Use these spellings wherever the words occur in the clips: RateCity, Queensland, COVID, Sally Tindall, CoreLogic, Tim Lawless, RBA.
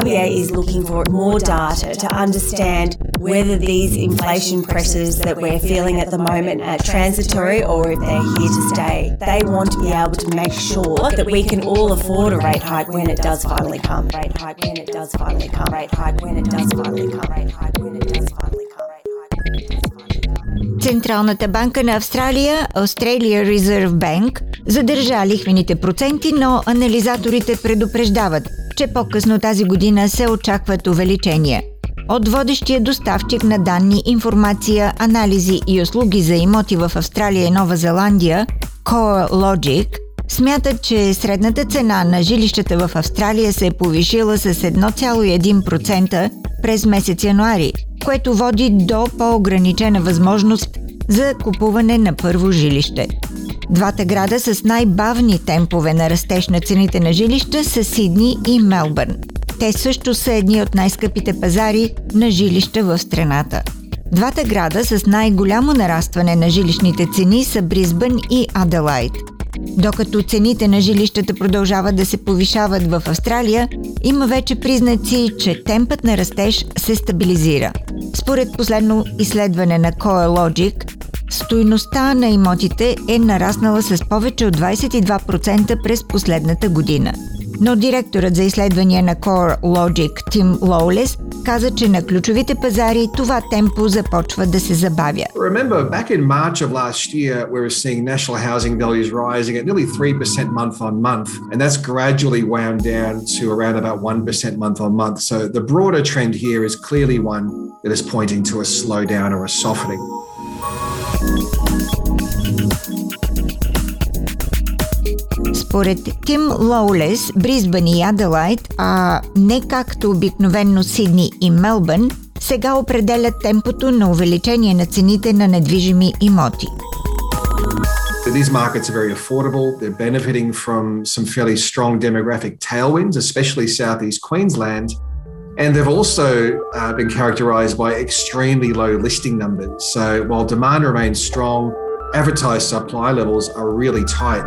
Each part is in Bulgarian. RBA is looking for more data to understand whether these inflation pressures that we're feeling at the moment are transitory or if they're here to stay. They want to be able to make sure that we can all afford a rate hike when it does finally come. Rate hike when it does finally come. Rate hike when it does finally come. Rate hike when it does finally come. Централната банка на Австралия, Australia Reserve Bank, задържа лихвените проценти, но анализаторите предупреждават, че по-късно тази година се очакват увеличения. От водещия доставчик на данни, информация, анализи и услуги за имоти в Австралия и Нова Зеландия, CoreLogic, смятат, че средната цена на жилищата в Австралия се е повишила с 1,1% през месец януари, което води до по-ограничена възможност за купуване на първо жилище. Двата града с най-бавни темпове на растеж на цените на жилища са Сидни и Мелбърн. Те също са едни от най-скъпите пазари на жилища в страната. Двата града с най-голямо нарастване на жилищните цени са Бризбън и Аделайд. Докато цените на жилищата продължават да се повишават в Австралия, има вече признаци, че темпът на растеж се стабилизира. Според последно изследване на CoreLogic, стойността на имотите е нараснала с повече от 22% през последната година. Но директорът за изследвания на CoreLogic Tim Lawless каза, че на ключовите пазари това темпо започва да се забавя. Remember back in March of last year we were seeing national housing values rising at nearly 3% month on month and that's gradually wound down to around about 1% month on month. So the broader trend here is clearly one that is pointing to a slowdown or a softening. Според Тим Лоулес, Бризбън и Аделайд, а не както обикновено Сидни и Мелбърн, сега определят темпото на увеличение на цените на недвижими имоти. These markets are very affordable. They're benefiting from some fairly strong demographic tailwinds, especially southeast Queensland. And they've also been characterised by extremely low listing numbers. So while demand remains strong, advertised supply levels are really tight.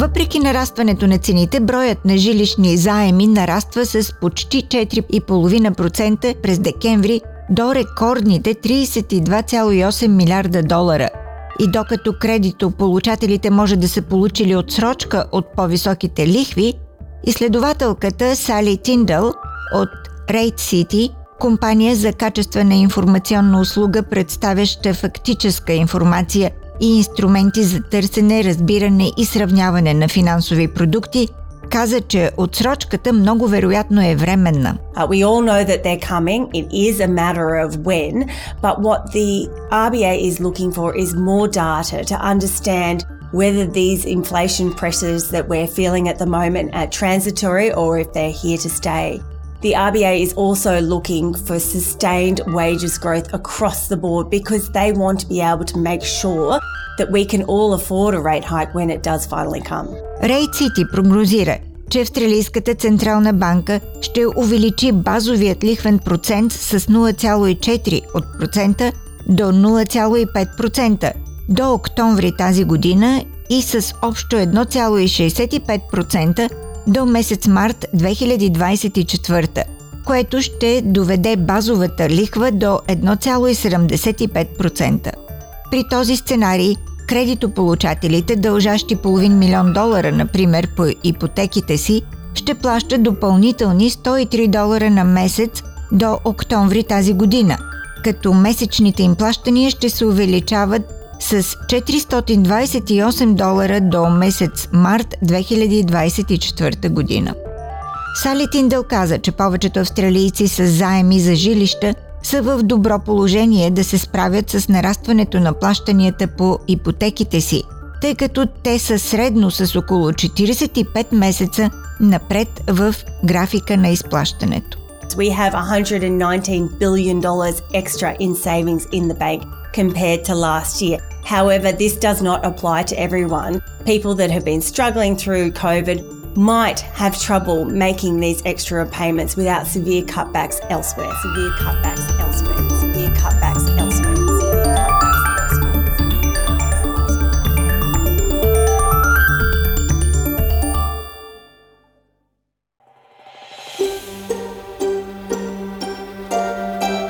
Въпреки нарастването на цените, броят на жилищни заеми нараства с почти 4,5% през декември до рекордните $32.8 милиарда. И докато кредитополучателите може да са получили отсрочка от по-високите лихви, изследователката Сали Тиндъл от RateCity, компания за качествена информационна услуга, представяща фактическа информация и инструменти за търсене, разбиране и сравняване на финансови продукти, каза, че отсрочката много вероятно е временна. We all know that they're coming. It is a matter of when, but what the RBA is looking for is more data to understand whether these inflation pressures that we're feeling at the moment are transitory or if they're here to stay. The RBA is also looking for sustained wages growth across the board because they want to be able to make sure that we can all afford a rate hike when it does finally come. RateCity прогнозира, че Австралийската централна банка ще увеличи базовият лихвен процент с 0,4% до 0,5% до октомври тази година и с общо 1,65% до месец март 2024, което ще доведе базовата лихва до 1,75%. При този сценарий, кредитополучателите, дължащи $500,000, например, по ипотеките си, ще плащат допълнителни $103 на месец до октомври тази година, като месечните им плащания ще се увеличават с $428 до месец март 2024 година. Сали Тиндъл каза, че повечето австралийци с заеми за жилища са в добро положение да се справят с нарастването на плащанията по ипотеките си, тъй като те са средно с около 45 месеца напред в графика на изплащането. we have $119 billion extra in savings in the bank compared to last year. However, this does not apply to everyone. People that have been struggling through COVID might have trouble making these extra payments without severe cutbacks elsewhere.